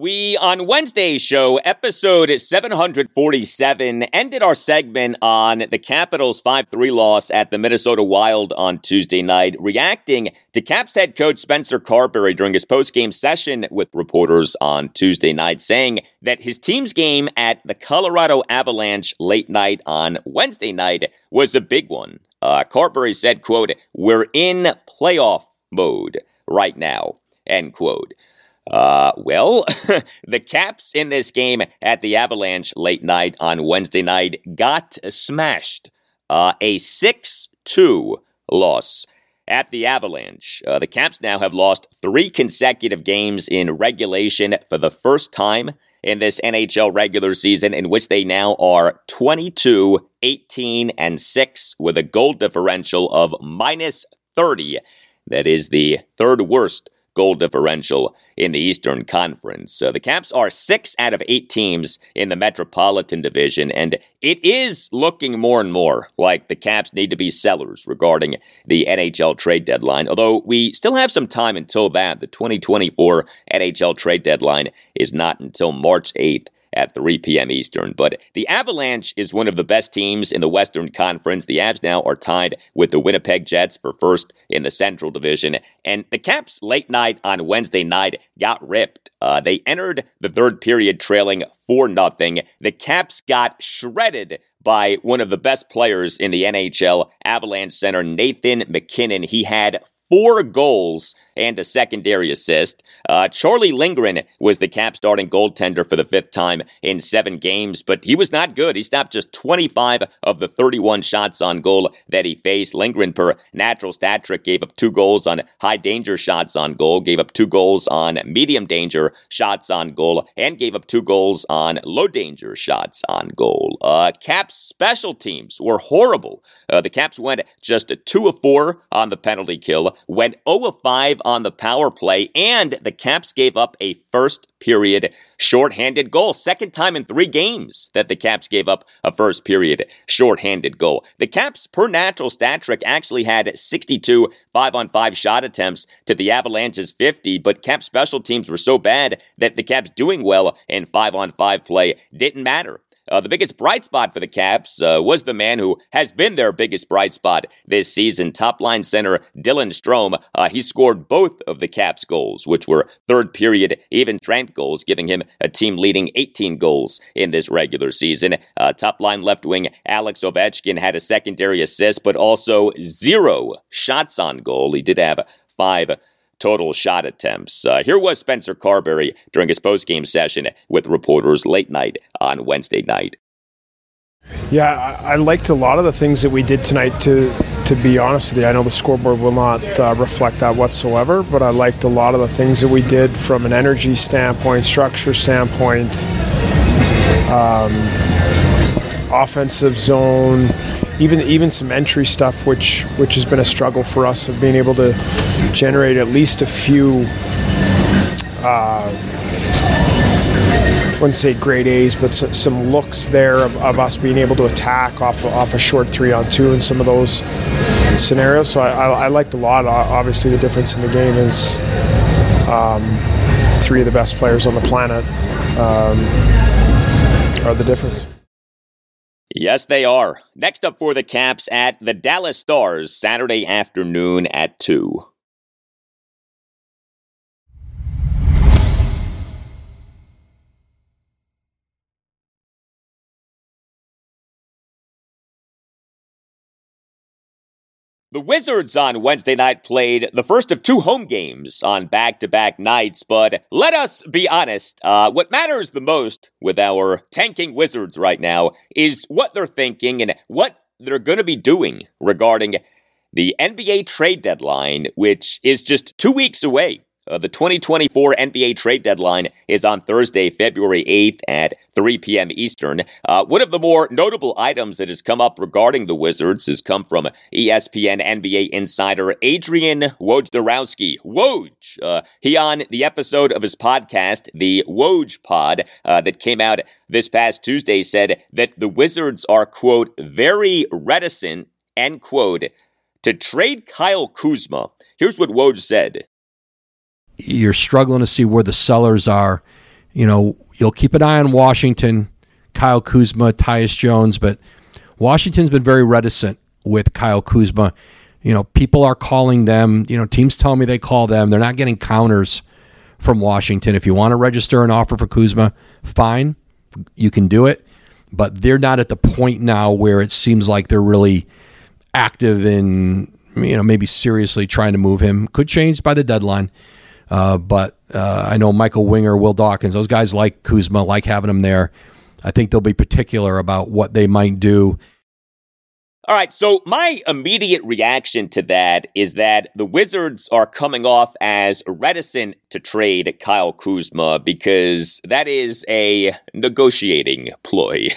We, on Wednesday's show, episode seven forty-seven, ended our segment on the Capitals' five three loss at the Minnesota Wild on Tuesday night, reacting to Caps head coach Spencer Carberry during his post-game session with reporters on Tuesday night, saying that his team's game at the Colorado Avalanche late night on Wednesday night was a big one. Uh, Carberry said, quote, "We're in playoff mode right now," end quote. Uh, well, the Caps in this game at the Avalanche late night on Wednesday night got smashed. Uh, a six two loss at the Avalanche. Uh, the Caps now have lost three consecutive games in regulation for the first time in this N H L regular season, in which they now are twenty-two, eighteen, and six with a goal differential of minus thirty. That is the third worst goal differential in the Eastern Conference. So the Caps are six out of eight teams in the Metropolitan Division, and it is looking more and more like the Caps need to be sellers regarding the N H L trade deadline, although we still have some time until that. The twenty twenty-four N H L trade deadline is not until March eighth at three p.m. Eastern. But the Avalanche is one of the best teams in the Western Conference. The Avs now are tied with the Winnipeg Jets for first in the Central Division. And the Caps late night on Wednesday night got ripped. Uh, they entered the third period trailing four nothing. The Caps got shredded by one of the best players in the N H L, Avalanche center Nathan MacKinnon. He had four goals and a secondary assist. Uh, Charlie Lindgren was the Caps starting goaltender for the fifth time in seven games, but he was not good. He stopped just twenty-five of the thirty-one shots on goal that he faced. Lindgren, per natural stat trick, gave up two goals on high-danger shots on goal, gave up two goals on medium-danger shots on goal, and gave up two goals on low-danger shots on goal. Uh, Caps special teams were horrible. Uh, the Caps went just two of four on the penalty kill, went oh of five on the power play, and the Caps gave up a first period shorthanded goal. Second time in three games that the Caps gave up a first period shorthanded goal. The Caps, per natural stat trick, actually had sixty-two five on five shot attempts to the Avalanche's fifty, but Caps special teams were so bad that the Caps doing well in five on five play didn't matter. Uh, the biggest bright spot for the Caps uh, was the man who has been their biggest bright spot this season, top-line center Dylan Strome. Uh, he scored both of the Caps' goals, which were third-period even-strength goals, giving him a team-leading eighteen goals in this regular season. Uh, top-line left wing Alex Ovechkin had a secondary assist, but also zero shots on goal. He did have five total shot attempts. Uh, here was Spencer Carberry during his post-game session with reporters late night on Wednesday night. Yeah, I, I liked a lot of the things that we did tonight, to to be honest with you. I know the scoreboard will not uh, reflect that whatsoever, but I liked a lot of the things that we did from an energy standpoint, structure standpoint, um, offensive zone, Even even some entry stuff, which which has been a struggle for us, of being able to generate at least a few, uh, I wouldn't say grade A's, but some, some looks there of, of us being able to attack off off a short three on two in some of those scenarios. So I, I, I liked a lot. Obviously, the difference in the game is um, three of the best players on the planet um, are the difference. Yes, they are. Next up for the Caps at the Dallas Stars, Saturday afternoon at two. The Wizards on Wednesday night played the first of two home games on back-to-back nights, but let us be honest, uh, what matters the most with our tanking Wizards right now is what they're thinking and what they're going to be doing regarding the N B A trade deadline, which is just two weeks away. Uh, the twenty twenty-four N B A trade deadline is on Thursday, February eighth at three p.m. Eastern. Uh, one of the more notable items that has come up regarding the Wizards has come from E S P N N B A insider Adrian Wojnarowski. Woj! Uh, he, on the episode of his podcast, the Woj Pod, uh, that came out this past Tuesday, said that the Wizards are, quote, "very reticent," end quote, to trade Kyle Kuzma. Here's what Woj said. You're struggling to see where the sellers are. you know, you'll keep an eye on Washington, Kyle Kuzma, Tyus Jones, but Washington's been very reticent with Kyle Kuzma. You know, people are calling them, you know, teams tell me they call them. They're not getting counters from Washington. If you want to register an offer for Kuzma, fine, you can do it. But they're not at the point now where it seems like they're really active in, you know, maybe seriously trying to move him. Could change by the deadline. Uh, but uh, I know Michael Winger, Will Dawkins, those guys like Kuzma, like having him there. I think they'll be particular about what they might do. All right, so my immediate reaction to that is that the Wizards are coming off as reticent to trade Kyle Kuzma because that is a negotiating ploy.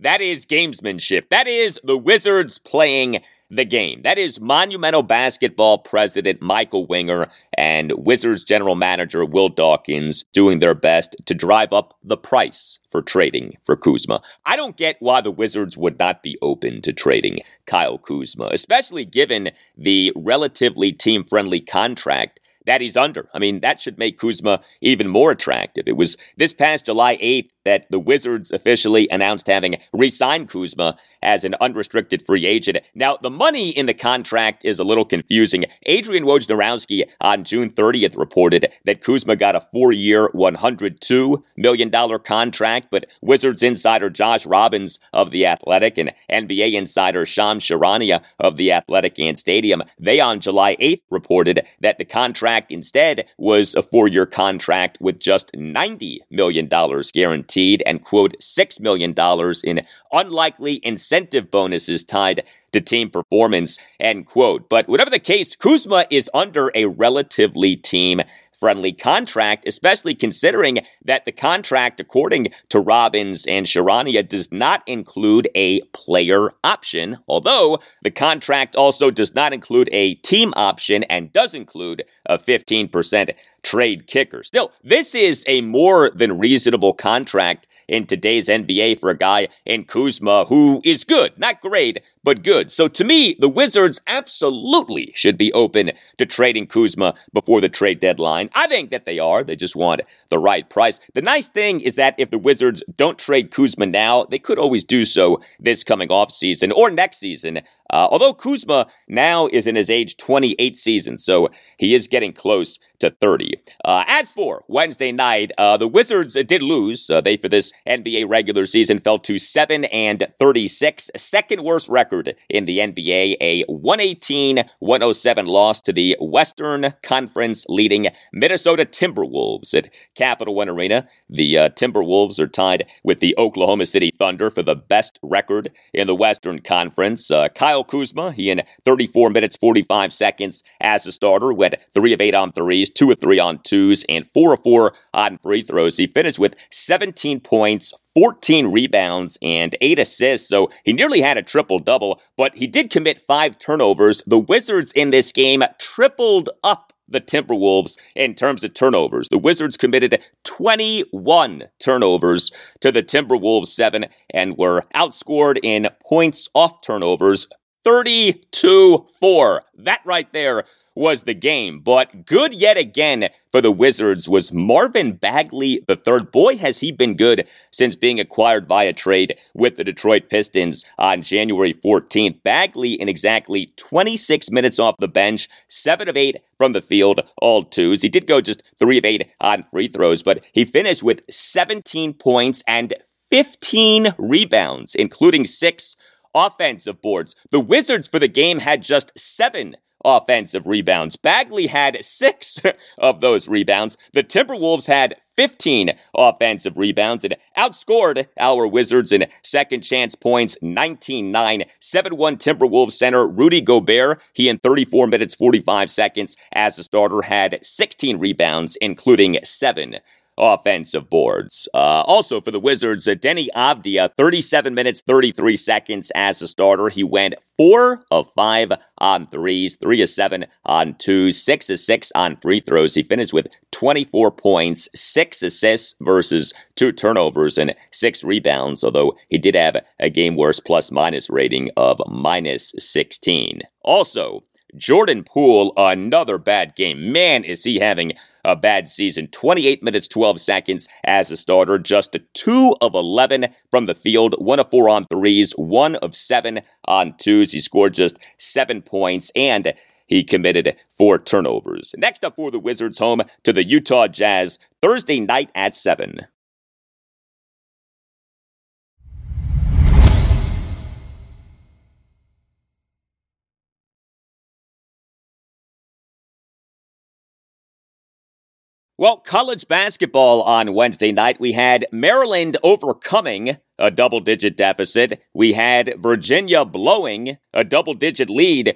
That is gamesmanship. That is the Wizards playing the game. That is Monumental Basketball president Michael Winger and Wizards general manager Will Dawkins doing their best to drive up the price for trading for Kuzma. I don't get why the Wizards would not be open to trading Kyle Kuzma, especially given the relatively team-friendly contract that he's under. I mean, that should make Kuzma even more attractive. It was this past July eighth that the Wizards officially announced having re-signed Kuzma as an unrestricted free agent. Now, the money in the contract is a little confusing. Adrian Wojnarowski on June thirtieth reported that Kuzma got a four-year, one hundred two million dollars contract, but Wizards insider Josh Robbins of The Athletic and N B A insider Shams Charania of The Athletic and Stadium, they on July eighth reported that the contract instead was a four-year contract with just ninety million dollars guaranteed and, quote, six million dollars in unlikely incentive bonuses tied to team performance, end quote. But whatever the case, Kuzma is under a relatively team-friendly contract, especially considering that the contract, according to Robbins and Charania, does not include a player option, although the contract also does not include a team option and does include a fifteen percent trade kicker. Still, this is a more than reasonable contract in today's N B A for a guy in Kuzma who is good. Not great, but good. So to me, the Wizards absolutely should be open to trading Kuzma before the trade deadline. I think that they are. They just want the right price. The nice thing is that if the Wizards don't trade Kuzma now, they could always do so this coming offseason or next season. Uh, although Kuzma now is in his age twenty-eight season, so he is getting close to thirty. Uh, as for Wednesday night, uh, the Wizards did lose. Uh, they, for this N B A regular season, fell to seven and thirty-six, second worst record in the N B A, a one eighteen one oh seven loss to the Western Conference leading Minnesota Timberwolves at Capital One Arena. The uh, Timberwolves are tied with the Oklahoma City Thunder for the best record in the Western Conference. Uh, Kyle Kuzma, he in thirty-four minutes, forty-five seconds as a starter, went three of eight on threes, two of three on twos, and four of four on free throws. He finished with seventeen points, fourteen rebounds, and eight assists, so he nearly had a triple-double, but he did commit five turnovers. The Wizards in this game tripled up the Timberwolves in terms of turnovers. The Wizards committed twenty-one turnovers to the Timberwolves seven and were outscored in points off turnovers thirty-two four. That right there was the game. But good yet again for the Wizards was Marvin Bagley the third. Boy, has he been good since being acquired via trade with the Detroit Pistons on January fourteenth. Bagley in exactly twenty-six minutes off the bench, seven of eight from the field, all twos. He did go just three of eight on free throws, but he finished with seventeen points and fifteen rebounds, including six offensive boards. The Wizards for the game had just seven offensive rebounds. Bagley had six of those rebounds. The Timberwolves had fifteen offensive rebounds and outscored our Wizards in second chance points nineteen nine. seven one Timberwolves center Rudy Gobert, he in thirty-four minutes, forty-five seconds as a starter, had sixteen rebounds, including seven offensive boards. Uh, also for the Wizards, uh, Denny Avdija, thirty-seven minutes, thirty-three seconds as a starter. He went four of five on threes, three of seven on twos, six of six on free throws. He finished with twenty-four points, six assists versus two turnovers and six rebounds, although he did have a game worse plus-minus rating of minus sixteen. Also, Jordan Poole, another bad game. Man, is he having a bad season. twenty-eight minutes, twelve seconds as a starter, just a two of eleven from the field, one of four on threes, one of seven on twos. He scored just seven points, and he committed four turnovers. Next up for the Wizards, home to the Utah Jazz, Thursday night at seven. Well, college basketball on Wednesday night, we had Maryland overcoming a double-digit deficit. We had Virginia blowing a double-digit lead,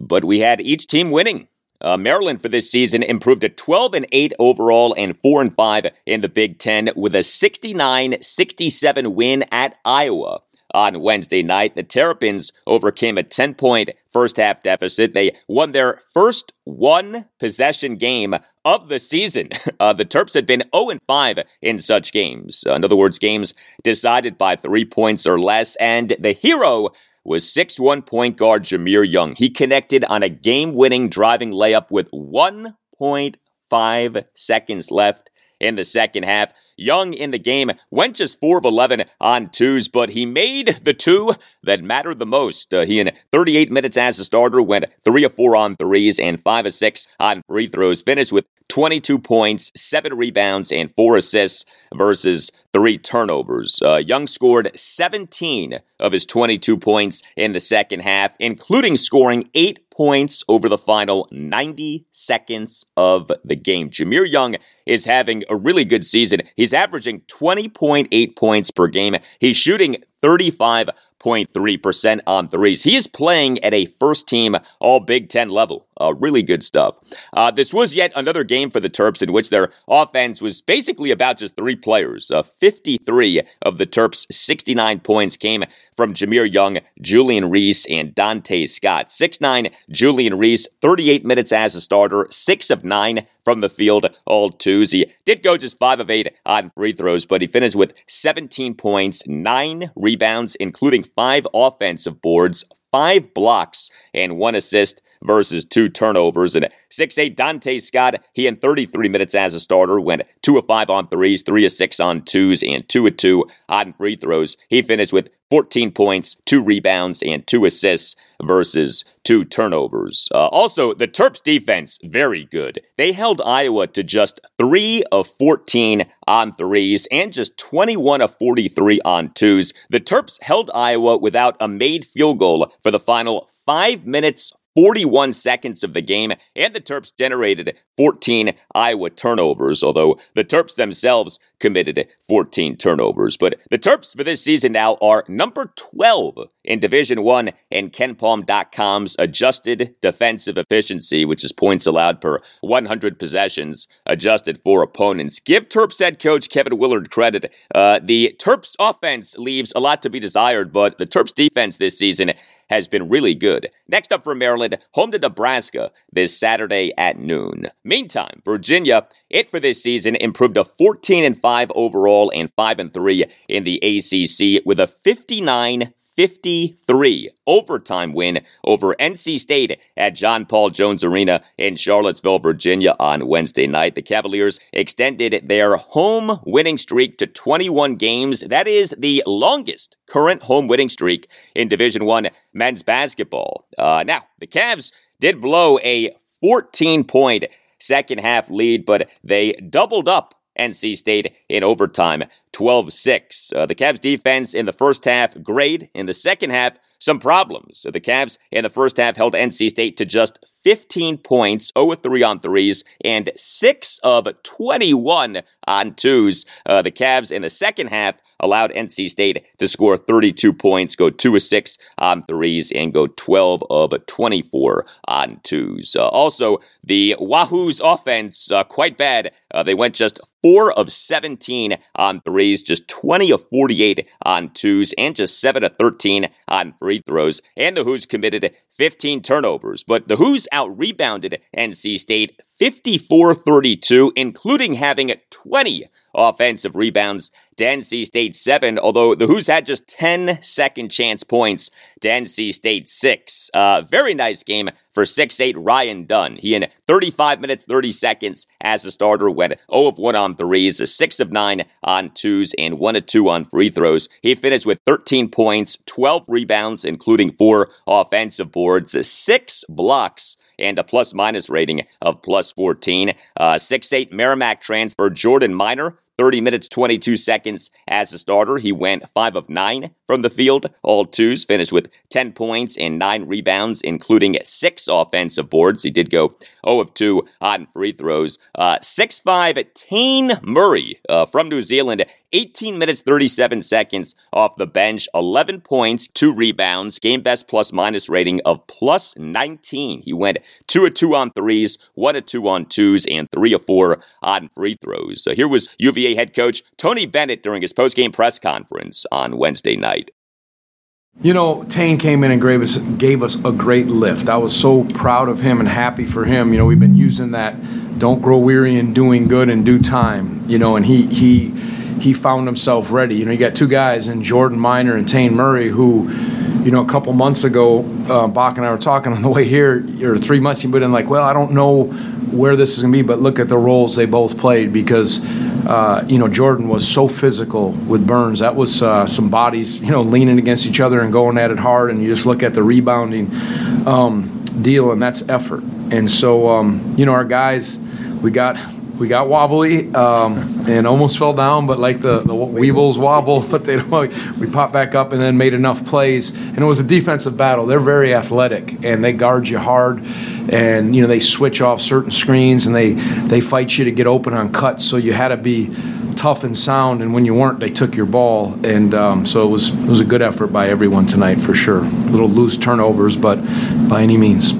but we had each team winning. Uh, Maryland for this season improved to twelve and eight overall and four and five in the Big Ten with a sixty-nine sixty-seven win at Iowa. On Wednesday night, the Terrapins overcame a ten-point first-half deficit. They won their first one-possession game of the season. Uh, the Terps had been oh and five in such games. Uh, in other words, games decided by three points or less. And the hero was six one point guard Jameer Young. He connected on a game-winning driving layup with one point five seconds left in the second half. Young in the game went just four of eleven on twos, but he made the two that mattered the most. Uh, he, in thirty-eight minutes as a starter, went three of four on threes and five of six on free throws. Finished with twenty-two points, seven rebounds, and four assists versus three turnovers. Uh, Young scored seventeen of his twenty-two points in the second half, including scoring eight points over the final ninety seconds of the game. Jameer Young is having a really good season. He's averaging twenty point eight points per game. He's shooting thirty-five point three percent on threes. He is playing at a first-team All-Big Ten level. Uh, really good stuff. Uh, this was yet another game for the Terps in which their offense was basically about just three players. Uh, fifty-three of the Terps' sixty-nine points came from Jameer Young, Julian Reese, and Dante Scott. six nine Julian Reese, thirty-eight minutes as a starter, six of nine from the field, all twos. He did go just five of eight on free throws, but he finished with seventeen points, nine rebounds, including five offensive boards, five blocks, and one assist versus two turnovers. And six eight Dante Scott, he in thirty-three minutes as a starter, went two of five on threes, three of six on twos, and two of two on free throws. He finished with fourteen points, two rebounds, and two assists versus two turnovers. Uh, also, the Terps defense, very good. They held Iowa to just three of fourteen on threes and just twenty-one of forty-three on twos. The Terps held Iowa without a made field goal for the final five minutes, forty-one seconds of the game, and the Terps generated fourteen Iowa turnovers, although the Terps themselves committed fourteen turnovers. But the Terps for this season now are number twelve in Division One in Ken Palm dot com's adjusted defensive efficiency, which is points allowed per one hundred possessions adjusted for opponents. Give Terps head coach Kevin Willard credit. Uh, the Terps offense leaves a lot to be desired, but the Terps defense this season has been really good. Next up for Maryland, home to Nebraska this Saturday at noon. Meantime, Virginia, it for this season improved to fourteen and five overall and five and three in the A C C with a fifty-nine fifty-three overtime win over N C State at John Paul Jones Arena in Charlottesville, Virginia on Wednesday night. The Cavaliers extended their home winning streak to twenty-one games. That is the longest current home winning streak in Division I men's basketball. Uh, now, the Cavs did blow a fourteen-point second-half lead, but they doubled up N C State in overtime, twelve six. Uh, the Cavs defense in the first half, great. In the second half, some problems. So the Cavs in the first half held N C State to just fifteen points, oh of three on threes, and six of twenty-one on twos. Uh, the Cavs in the second half allowed N C State to score thirty-two points, go two of six on threes, and go twelve of twenty-four on twos. Uh, also, the Wahoos offense, uh, quite bad. Uh, they went just four of seventeen on threes, just twenty of forty-eight on twos, and just seven of thirteen on free throws. And the Who's committed fifteen turnovers. But the Who's out-rebounded N C State fifty-four thirty-two, including having twenty offensive rebounds to N C State seven, although the Hoos had just ten second chance points to N C State six. Uh, very nice game for six eight Ryan Dunn. He in thirty-five minutes, thirty seconds as a starter went zero of one on threes, six of nine on twos, and one of two on free throws. He finished with thirteen points, twelve rebounds, including four offensive boards, six blocks, and a plus-minus rating of plus fourteen. Uh, six eight Merrimack transfer Jordan Minor, thirty minutes, twenty-two seconds as a starter. He went five of nine from the field, all twos, finished with ten points and nine rebounds, including six offensive boards. He did go zero of two on free throws. Uh, six five Tane Murray uh, from New Zealand, eighteen minutes, thirty-seven seconds off the bench, eleven points, two rebounds, game best plus-minus rating of plus nineteen. He went two of two on threes, one of two on twos, and three of four on free throws. So here was U V A head coach Tony Bennett during his post-game press conference on Wednesday night. You know, Tane came in and gave us, gave us a great lift. I was so proud of him and happy for him. You know, we've been using that don't grow weary in doing good in due time, you know, and he he he found himself ready. You know, you got two guys in Jordan Minor and Tane Murray who, you know, a couple months ago, uh, Bach and I were talking on the way here, or three months, he put in like, well, I don't know where this is going to be, but look at the roles they both played because, uh, you know, Jordan was so physical with Burns. That was uh, some bodies, you know, leaning against each other and going at it hard, and you just look at the rebounding um, deal, and that's effort. And so, um, you know, our guys, we got we got wobbly um, and almost fell down, but like the, the Weebles wobble, but they don't, we popped back up and then made enough plays. And it was a defensive battle. They're very athletic, and they guard you hard. And, you know, they switch off certain screens, and they, they fight you to get open on cuts. So you had to be tough and sound, and when you weren't, they took your ball. And um, so it was it was a good effort by everyone tonight for sure. Little loose turnovers, but by any means.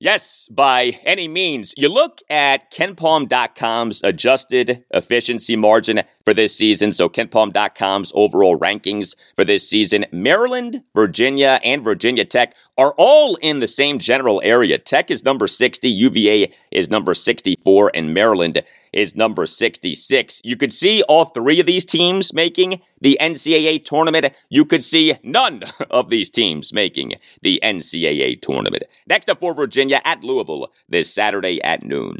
Yes, by any means. You look at Ken Palm dot com's adjusted efficiency margin for this season. So Ken Palm dot com's overall rankings for this season. Maryland, Virginia, and Virginia Tech are all in the same general area. Tech is number sixty, U V A is number sixty-four, and Maryland is number sixty-six. You could see all three of these teams making the N C double A tournament. You could see none of these teams making the N C double A tournament. Next up for Virginia at Louisville this Saturday at noon.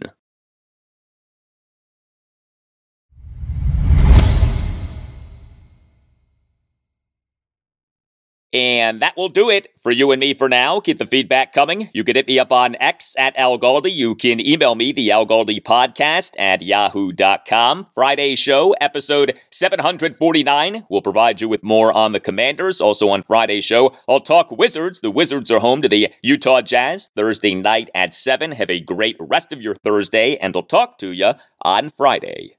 And that will do it for you and me for now. Keep the feedback coming. You can hit me up on X at Al Galdi. You can email me, the Al Galdi podcast at yahoo dot com. Friday show, episode seven forty-nine. We'll provide you with more on the Commanders. Also on Friday show, I'll talk Wizards. The Wizards are home to the Utah Jazz Thursday night at seven. Have a great rest of your Thursday, and I'll talk to you on Friday.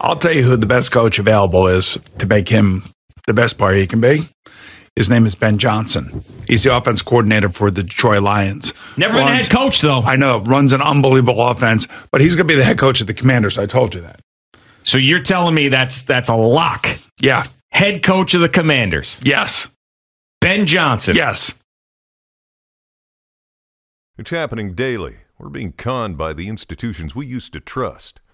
I'll tell you who the best coach available is to make him the best player he can be. His name is Ben Johnson. He's the offense coordinator for the Detroit Lions. Never runs, been a head coach, though. I know. Runs an unbelievable offense, but he's going to be the head coach of the Commanders. I told you that. So you're telling me that's that's a lock? Yeah. Head coach of the Commanders? Yes. Ben Johnson? Yes. It's happening daily. We're being conned by the institutions we used to trust.